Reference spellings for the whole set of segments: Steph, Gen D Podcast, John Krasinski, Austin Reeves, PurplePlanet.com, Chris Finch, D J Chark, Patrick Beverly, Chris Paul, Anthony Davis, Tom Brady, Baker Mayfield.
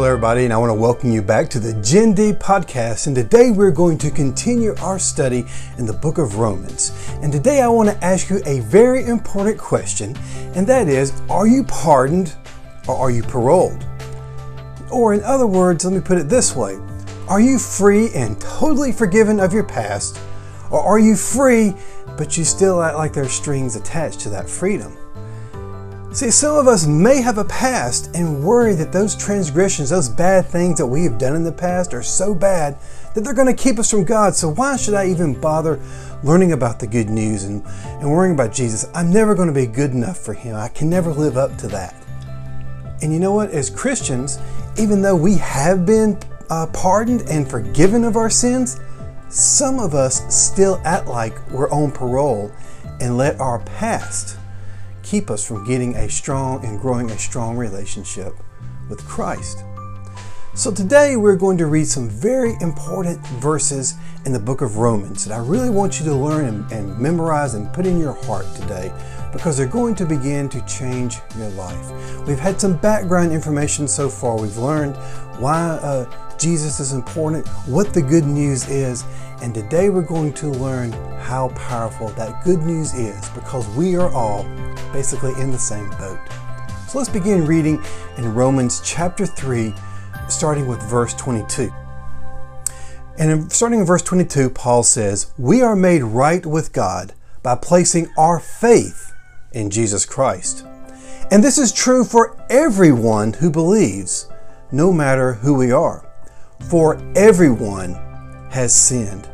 Hello everybody, and I want to welcome you back to the Gen D Podcast, and today we're going to continue our study in the book of Romans. And today I want to ask you a very important question, and that is, are you pardoned or are you paroled? Or in other words, let me put it this way, are you free and totally forgiven of your past, or are you free but you still act like there are strings attached to that freedom? See, some of us may have a past and worry that those transgressions, those bad things that we have done in the past are so bad that they're going to keep us from God. So why should I even bother learning about the good news and worrying about Jesus? I'm never going to be good enough for Him. I can never live up to that. And you know what? As Christians, even though we have been pardoned and forgiven of our sins, some of us still act like we're on parole and let our past keep us from getting a strong and growing a strong relationship with Christ. So today we're going to read some very important verses in the book of Romans that I really want you to learn and memorize and put in your heart today, because they're going to begin to change your life. We've had some background information so far. We've learned why Jesus is important, what the good news is, and today we're going to learn how powerful that good news is, because we are all basically in the same boat. So let's begin reading in Romans chapter 3, starting with verse 22. And starting in verse 22, Paul says, "We are made right with God by placing our faith in Jesus Christ. And this is true for everyone who believes, no matter who we are. For everyone has sinned,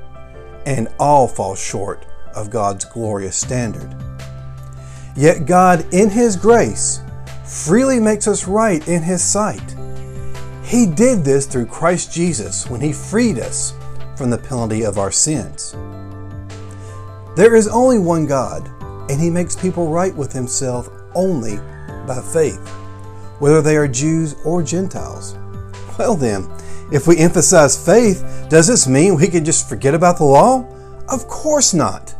and all fall short of God's glorious standard. Yet God, in His grace, freely makes us right in His sight. He did this through Christ Jesus when He freed us from the penalty of our sins. There is only one God, and He makes people right with Himself only by faith, whether they are Jews or Gentiles. Well then, if we emphasize faith, does this mean we can just forget about the law? Of course not.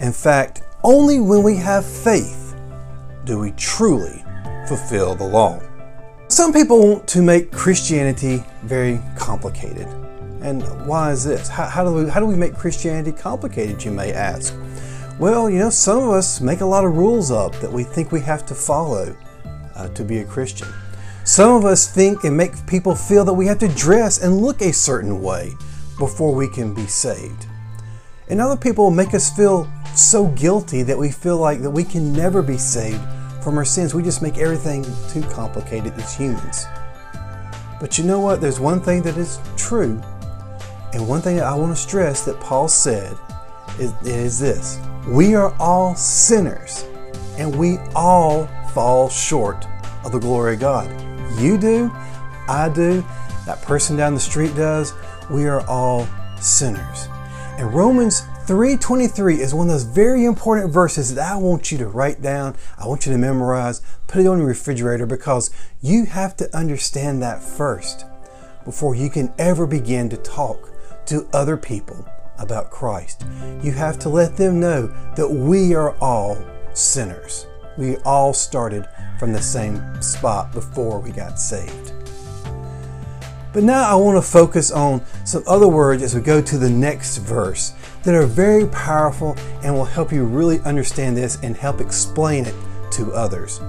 In fact, only when we have faith do we truly fulfill the law." Some people want to make Christianity very complicated. And why is this? How do we make Christianity complicated, you may ask? Well, you know, some of us make a lot of rules up that we think we have to follow to be a Christian. Some of us think and make people feel that we have to dress and look a certain way before we can be saved. And other people make us feel so guilty that we feel like that we can never be saved from our sins. We just make everything too complicated as humans. But you know what? There's one thing that is true, and one thing that I want to stress that Paul said is this: we are all sinners, and we all fall short of the glory of God. You do, I do, that person down the street does. We are all sinners. And Romans 3:23 is one of those very important verses that I want you to write down, I want you to memorize, put it on your refrigerator, because you have to understand that first before you can ever begin to talk to other people about Christ. You have to let them know that we are all sinners. We all started from the same spot before we got saved. But now I want to focus on some other words as we go to the next verse that are very powerful and will help you really understand this and help explain it to others.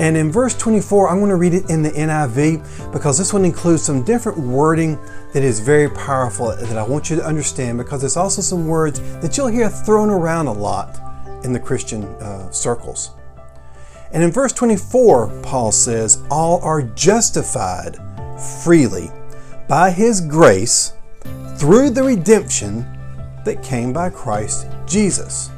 And in verse 24, I'm going to read it in the NIV, because this one includes some different wording that is very powerful that I want you to understand, because it's also some words that you'll hear thrown around a lot in the Christian circles. And in verse 24, Paul says, "All are justified freely by His grace through the redemption that came by Christ Jesus."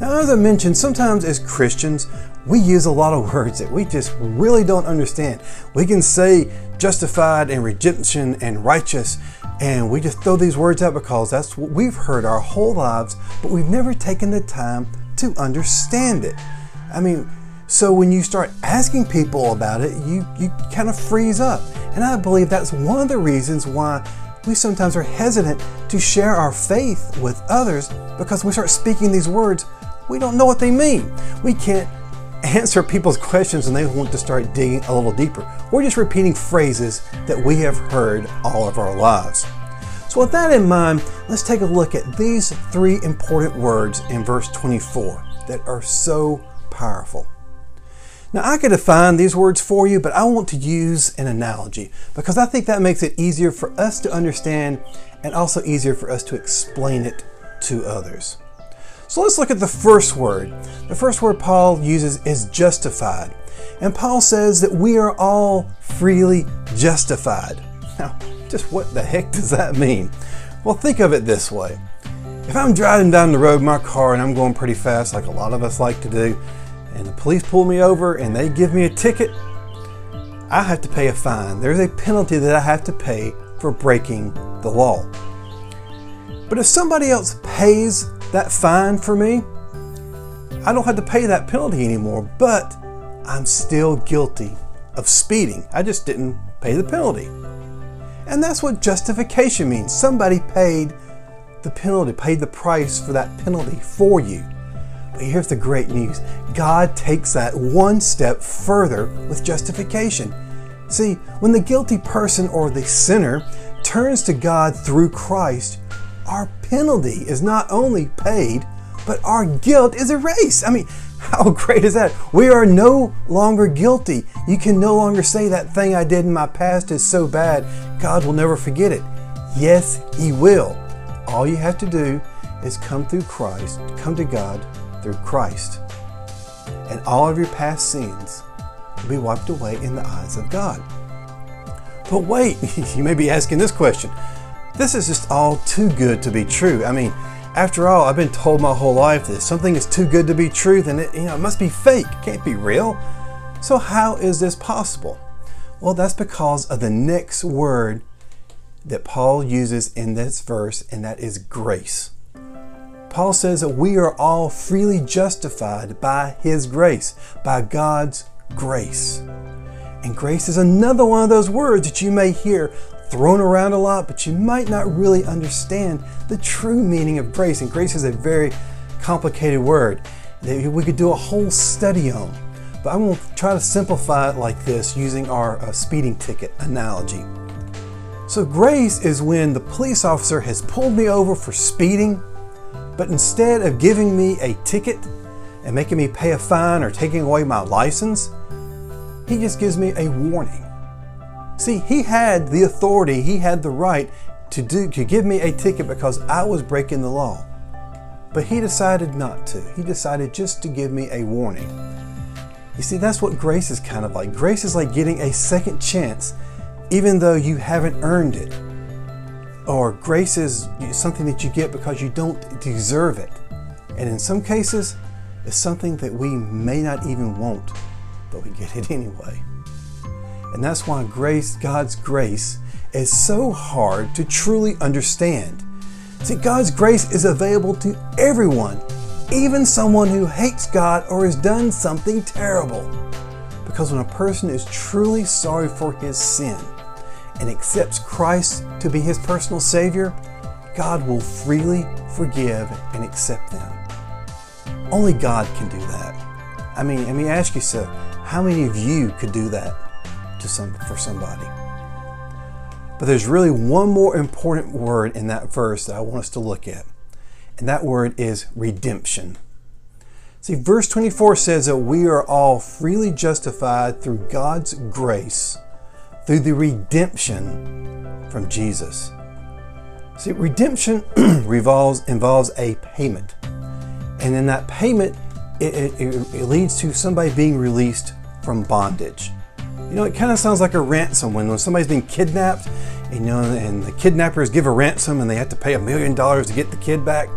Now, as I mentioned, sometimes as Christians, we use a lot of words that we just really don't understand. We can say justified and redemption and righteous, and we just throw these words out because that's what we've heard our whole lives, but we've never taken the time to understand it. I mean, so when you start asking people about it, you kind of freeze up. And I believe that's one of the reasons why we sometimes are hesitant to share our faith with others, because when we start speaking these words, we don't know what they mean. We can't answer people's questions and they want to start digging a little deeper, or just repeating phrases that we have heard all of our lives. So with that in mind, let's take a look at these three important words in verse 24 that are so powerful. Now, I could define these words for you, but I want to use an analogy because I think that makes it easier for us to understand and also easier for us to explain it to others. So let's look at the first word. The first word Paul uses is justified. And Paul says that we are all freely justified. Now, just what the heck does that mean? Well, think of it this way. If I'm driving down the road in my car and I'm going pretty fast, like a lot of us like to do, and the police pull me over and they give me a ticket, I have to pay a fine. There's a penalty that I have to pay for breaking the law. But if somebody else pays that fine for me, I don't have to pay that penalty anymore, but I'm still guilty of speeding. I just didn't pay the penalty. And that's what justification means. Somebody paid the penalty, paid the price for that penalty for you. But here's the great news. God takes that one step further with justification. See, when the guilty person or the sinner turns to God through Christ, our penalty is not only paid, but our guilt is erased. I mean, how great is that? We are no longer guilty. You can no longer say that thing I did in my past is so bad, God will never forget it. Yes, He will. All you have to do is come to God through Christ. And all of your past sins will be wiped away in the eyes of God. But wait, you may be asking this question. This is just all too good to be true. I mean, after all, I've been told my whole life that if something is too good to be true, then it must be fake. It can't be real. So how is this possible? Well, that's because of the next word that Paul uses in this verse, and that is grace. Paul says that we are all freely justified by His grace, by God's grace. And grace is another one of those words that you may hear thrown around a lot, but you might not really understand the true meaning of grace. And grace is a very complicated word that we could do a whole study on. But I'm going to try to simplify it like this using our speeding ticket analogy. So grace is when the police officer has pulled me over for speeding, but instead of giving me a ticket and making me pay a fine or taking away my license, he just gives me a warning. See, he had the authority, he had the right to give me a ticket because I was breaking the law. But he decided not to. He decided just to give me a warning. You see, that's what grace is kind of like. Grace is like getting a second chance even though you haven't earned it. Or grace is something that you get because you don't deserve it. And in some cases, it's something that we may not even want, but we get it anyway. And that's why grace, God's grace, is so hard to truly understand. See, God's grace is available to everyone, even someone who hates God or has done something terrible. Because when a person is truly sorry for his sin and accepts Christ to be his personal Savior, God will freely forgive and accept them. Only God can do that. I mean, let me ask you, sir, how many of you could do that for somebody? But there's really one more important word in that verse that I want us to look at, and that word is redemption. See, verse 24 says that we are all freely justified through God's grace, through the redemption from Jesus. See, redemption involves a payment, and in that payment, it leads to somebody being released from bondage. You know, it kind of sounds like a ransom when somebody's been kidnapped, and the kidnappers give a ransom and they have to pay $1 million to get the kid back.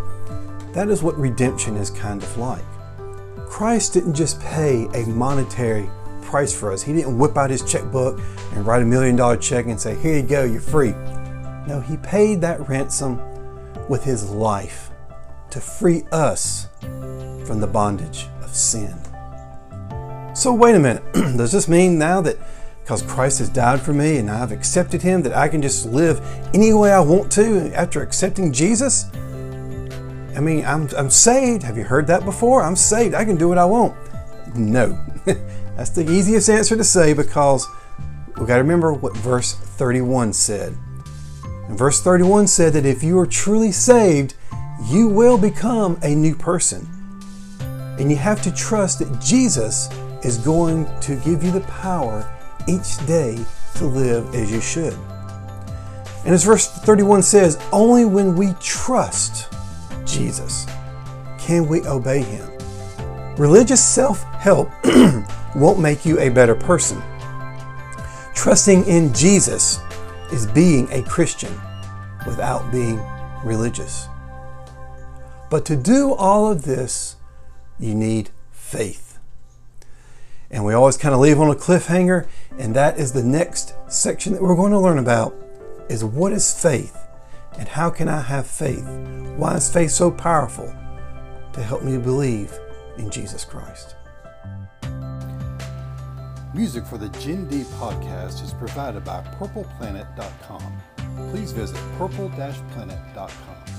That is what redemption is kind of like. Christ didn't just pay a monetary price for us. He didn't whip out his checkbook and write $1 million check and say, here you go, you're free. No, he paid that ransom with his life to free us from the bondage of sin. So wait a minute, does this mean now that because Christ has died for me and I've accepted Him that I can just live any way I want to after accepting Jesus? I mean, I'm saved. Have you heard that before? I'm saved. I can do what I want. No. That's the easiest answer to say, because we've got to remember what verse 31 said. And verse 31 said that if you are truly saved, you will become a new person. And you have to trust that Jesus is going to give you the power each day to live as you should. And as verse 31 says, only when we trust Jesus can we obey Him. Religious self-help won't make you a better person. Trusting in Jesus is being a Christian without being religious. But to do all of this, you need faith. And we always kind of leave on a cliffhanger, and that is the next section that we're going to learn about, is what is faith and how can I have faith? Why is faith so powerful to help me believe in Jesus Christ? Music for the Gen D Podcast is provided by PurplePlanet.com. Please visit Purple-Planet.com.